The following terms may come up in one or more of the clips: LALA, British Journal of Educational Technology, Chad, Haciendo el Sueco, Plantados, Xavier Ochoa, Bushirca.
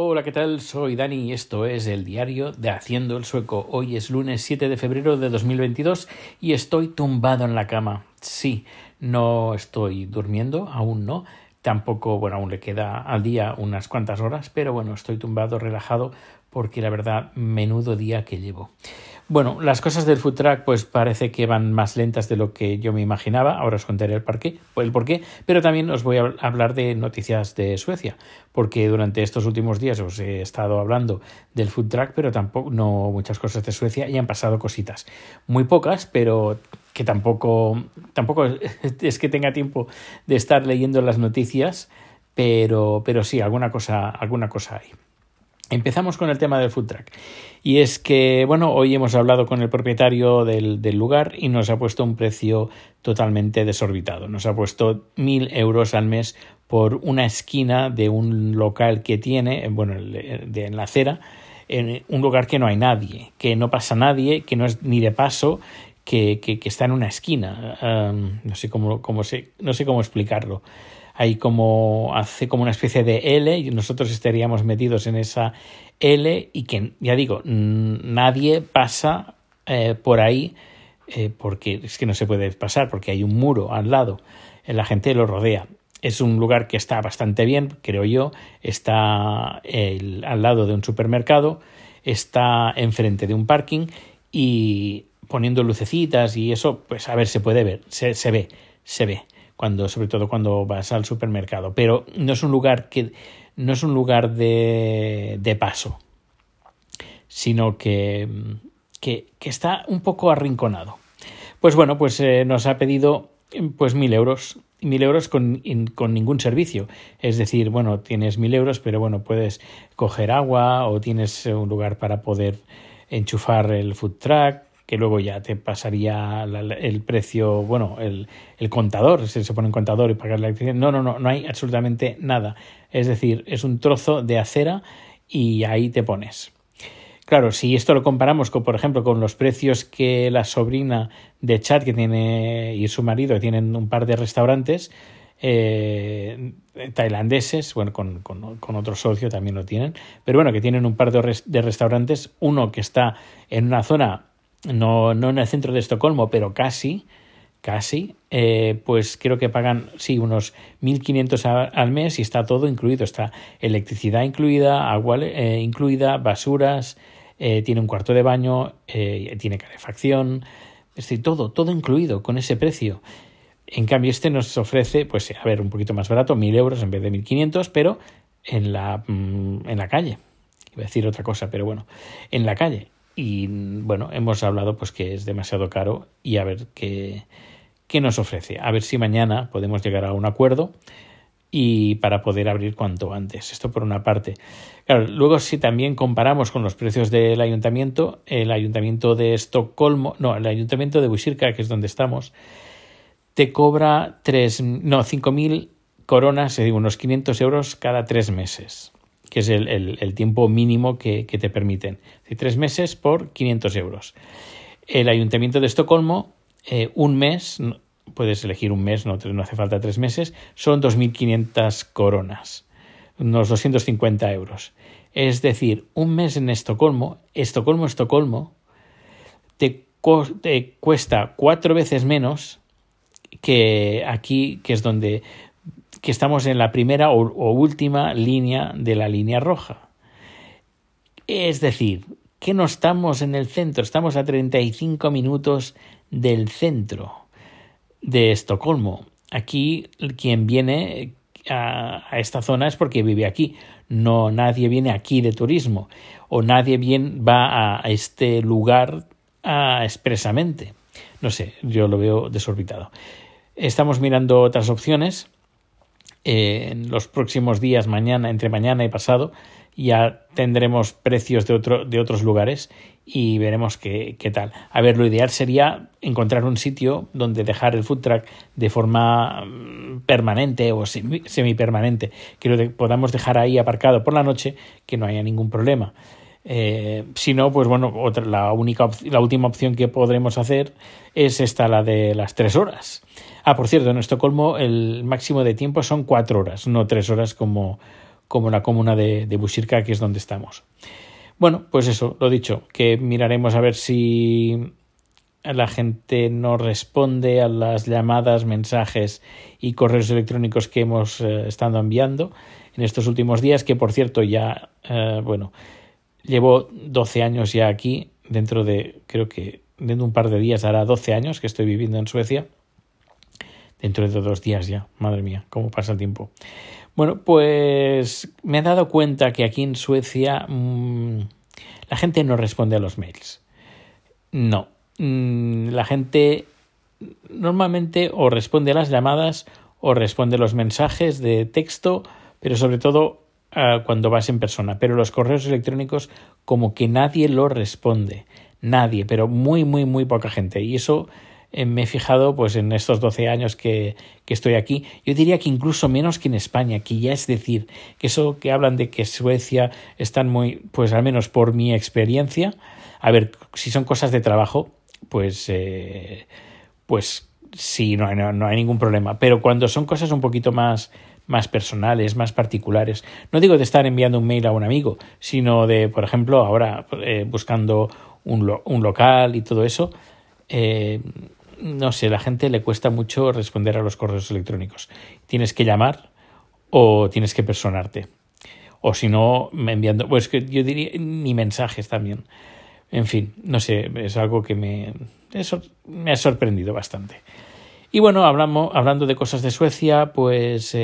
Hola, ¿qué tal? Soy Dani y esto es el diario de Haciendo el Sueco. Hoy es lunes 7 de febrero de 2022 y estoy tumbado en la cama. Sí, no estoy durmiendo, aún no. Tampoco, aún le queda al día unas cuantas horas, pero estoy tumbado, relajado, porque la verdad, menudo día que llevo. Las cosas del food truck parece que van más lentas de lo que yo me imaginaba. Ahora os contaré el porqué, pero también os voy a hablar de noticias de Suecia, porque durante estos últimos días os he estado hablando del food truck, pero tampoco no muchas cosas de Suecia y han pasado cositas. Muy pocas, pero que tampoco es que tenga tiempo de estar leyendo las noticias, pero sí, alguna cosa hay. Empezamos con el tema del food truck. Y es que, hoy hemos hablado con el propietario del lugar y nos ha puesto un precio totalmente desorbitado. Nos ha puesto 1.000 euros al mes por una esquina de un local que tiene, en la acera, en un lugar que no hay nadie, que no pasa nadie, que no es ni de paso, que está en una esquina. No sé cómo explicarlo. Hace como una especie de L y nosotros estaríamos metidos en esa L y que, ya digo, nadie pasa por ahí porque es que no se puede pasar porque hay un muro al lado, la gente lo rodea. Es un lugar que está bastante bien, creo yo, está al lado de un supermercado, está enfrente de un parking y poniendo lucecitas y eso, a ver, se puede ver, se ve. Sobre todo cuando vas al supermercado, pero no es un lugar de paso, sino que está un poco arrinconado. Nos ha pedido 1.000 euros. 1.000 euros con ningún servicio. Es decir, tienes 1.000 euros, pero puedes coger agua o tienes un lugar para poder enchufar el food truck, que luego ya te pasaría el precio, el contador, se pone un contador y pagas la electricidad. No hay absolutamente nada. Es decir, es un trozo de acera y ahí te pones. Claro, si esto lo comparamos con, por ejemplo, con los precios que la sobrina de Chad y su marido tienen un par de restaurantes tailandeses, con otro socio también lo tienen, pero que tienen un par de restaurantes, uno que está en una zona no en el centro de Estocolmo, pero casi, creo que pagan, sí, unos 1.500 al mes y está todo incluido. Está electricidad incluida, agua incluida, basuras, tiene un cuarto de baño, tiene calefacción, es decir, todo incluido con ese precio. En cambio, este nos ofrece, un poquito más barato, 1.000 euros en vez de 1.500, pero en la calle. Iba a decir otra cosa, pero en la calle. Y hemos hablado que es demasiado caro y a ver qué nos ofrece. A ver si mañana podemos llegar a un acuerdo y para poder abrir cuanto antes. Esto por una parte. Claro, luego si también comparamos con los precios del ayuntamiento, el ayuntamiento de Estocolmo, no, el ayuntamiento de Bushirca, que es donde estamos, te cobra 5.000 coronas, unos 500 euros cada 3 meses. Que es el tiempo mínimo que te permiten. 3 meses por 500 euros. El Ayuntamiento de Estocolmo, un mes, puedes elegir un mes, no hace falta 3 meses, son 2.500 coronas, unos 250 euros. Es decir, un mes en Estocolmo, te cuesta 4 veces menos que aquí, que es donde que estamos en la primera o última línea de la línea roja. Es decir, que no estamos en el centro, estamos a 35 minutos del centro de Estocolmo. Aquí quien viene a esta zona es porque vive aquí. No, nadie viene aquí de turismo o nadie va a este lugar expresamente. No sé, yo lo veo desorbitado. Estamos mirando otras opciones. En los próximos días, entre mañana y pasado, ya tendremos precios de otros lugares y veremos qué tal. A ver, lo ideal sería encontrar un sitio donde dejar el food truck de forma permanente o semipermanente, que lo podamos dejar ahí aparcado por la noche, que no haya ningún problema. Si no, la última opción que podremos hacer es esta, la de las 3 horas. Por cierto, en Estocolmo el máximo de tiempo son 4 horas, no 3 horas como, como la comuna de Bushirca, que es donde estamos. Bueno, pues eso, lo dicho, que miraremos a ver si la gente no responde a las llamadas, mensajes y correos electrónicos que hemos estado enviando en estos últimos días, que por cierto ya, llevo 12 años ya aquí, dentro de un par de días hará 12 años que estoy viviendo en Suecia, dentro de 2 días ya, madre mía, cómo pasa el tiempo. Bueno, pues me he dado cuenta que aquí en Suecia la gente no responde a los mails. No, la gente normalmente o responde a las llamadas o responde a los mensajes de texto, pero sobre todo cuando vas en persona. Pero los correos electrónicos como que nadie lo responde, nadie, pero muy, muy, muy poca gente. Y eso me he fijado pues en estos 12 años que estoy aquí. Yo diría que incluso menos que en España, que ya es decir, que eso que hablan de que Suecia están muy, pues al menos por mi experiencia, a ver, si son cosas de trabajo, pues sí, no hay ningún problema. Pero cuando son cosas un poquito más personales, más particulares, no digo de estar enviando un mail a un amigo, sino de, por ejemplo, ahora buscando un local y todo eso, no sé, la gente le cuesta mucho responder a los correos electrónicos. Tienes que llamar o tienes que personarte. O si no, enviando, pues que yo diría, ni mensajes también. En fin, no sé, es algo que me ha sorprendido bastante. Y bueno, hablando de cosas de Suecia, pues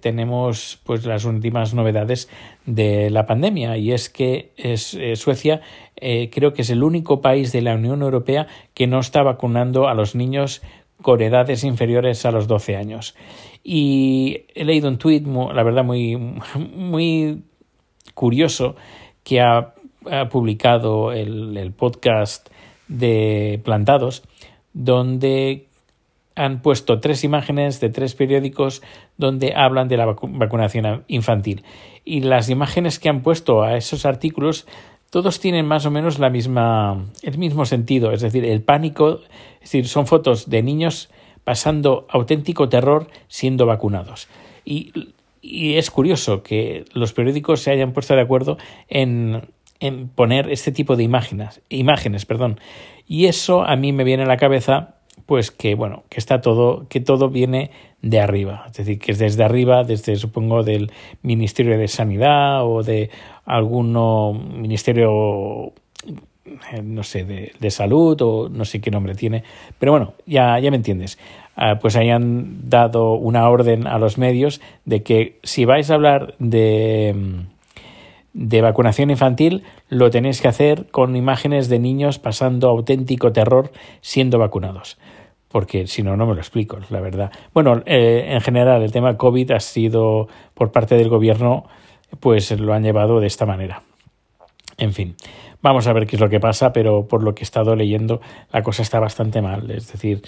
tenemos pues las últimas novedades de la pandemia, y es que Suecia creo que es el único país de la Unión Europea que no está vacunando a los niños con edades inferiores a los 12 años. Y he leído un tuit, la verdad, muy, muy curioso, que ha publicado el podcast de Plantados, donde han puesto 3 imágenes de 3 periódicos donde hablan de la vacunación infantil. Y las imágenes que han puesto a esos artículos, todos tienen más o menos el mismo sentido. Es decir, el pánico, es decir, son fotos de niños pasando auténtico terror siendo vacunados. Y es curioso que los periódicos se hayan puesto de acuerdo en poner este tipo de imágenes. Y eso a mí me viene a la cabeza, pues que bueno, que está todo, que todo viene de arriba, es decir, que es desde arriba, desde supongo del Ministerio de Sanidad o de alguno ministerio, no sé, de salud o no sé qué nombre tiene, pero bueno, ya me entiendes. Pues hayan dado una orden a los medios de que si vais a hablar de vacunación infantil, lo tenéis que hacer con imágenes de niños pasando auténtico terror siendo vacunados. Porque si no, no me lo explico, la verdad. Bueno, en general, el tema COVID ha sido, por parte del gobierno, pues lo han llevado de esta manera. En fin, vamos a ver qué es lo que pasa, pero por lo que he estado leyendo, la cosa está bastante mal. Es decir,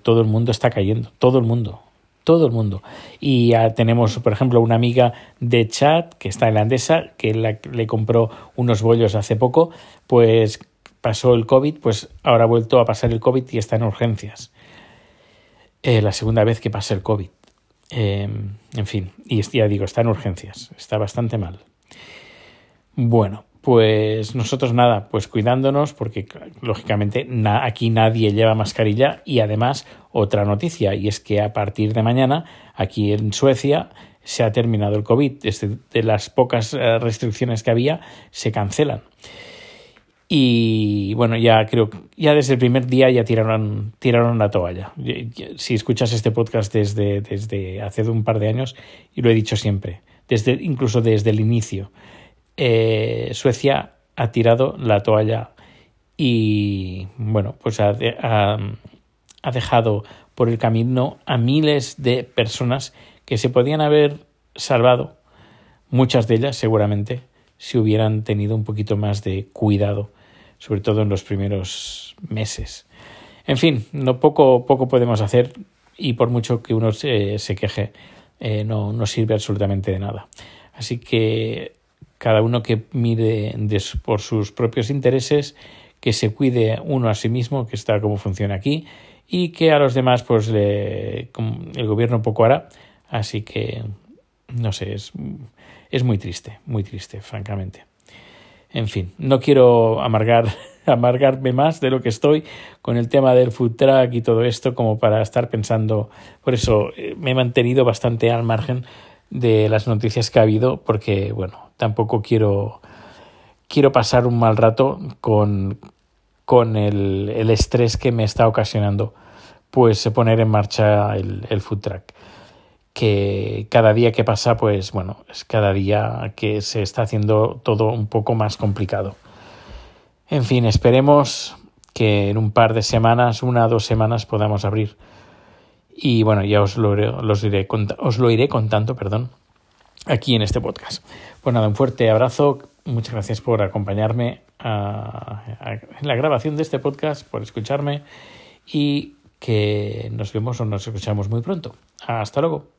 todo el mundo está cayendo, todo el mundo. Y ya tenemos, por ejemplo, una amiga de Chad, que está tailandesa, que le compró unos bollos hace poco, pues pasó el COVID, pues ahora ha vuelto a pasar el COVID y está en urgencias. La segunda vez que pasa el COVID. En fin, y ya digo, está en urgencias, está bastante mal. Bueno, pues nosotros nada, pues cuidándonos, porque lógicamente aquí nadie lleva mascarilla. Y además otra noticia, y es que a partir de mañana aquí en Suecia se ha terminado el COVID. De las pocas restricciones que había se cancelan. Y bueno, ya creo, ya desde el primer día ya tiraron la toalla. Si escuchas este podcast desde hace un par de años, y lo he dicho siempre, incluso desde el inicio, Suecia ha tirado la toalla y bueno, pues ha dejado por el camino a miles de personas que se podían haber salvado, muchas de ellas seguramente, si hubieran tenido un poquito más de cuidado, sobre todo en los primeros meses. En fin, poco podemos hacer, y por mucho que uno se queje, no sirve absolutamente de nada. Así que cada uno que mire por sus propios intereses, que se cuide uno a sí mismo, que está como funciona aquí, y que a los demás, pues el gobierno poco hará. Así que, no sé, Es muy triste, francamente. En fin, no quiero amargarme más de lo que estoy con el tema del food truck y todo esto como para estar pensando. Por eso me he mantenido bastante al margen de las noticias que ha habido, porque bueno, tampoco quiero pasar un mal rato con el estrés que me está ocasionando pues poner en marcha el food truck, que cada día que pasa, pues bueno, es cada día que se está haciendo todo un poco más complicado. En fin, esperemos que en un par de semanas, 1 o 2 semanas, podamos abrir. Y bueno, ya os lo iré contando, aquí en este podcast. Pues nada, un fuerte abrazo. Muchas gracias por acompañarme en la grabación de este podcast, por escucharme, y que nos vemos o nos escuchamos muy pronto. Hasta luego.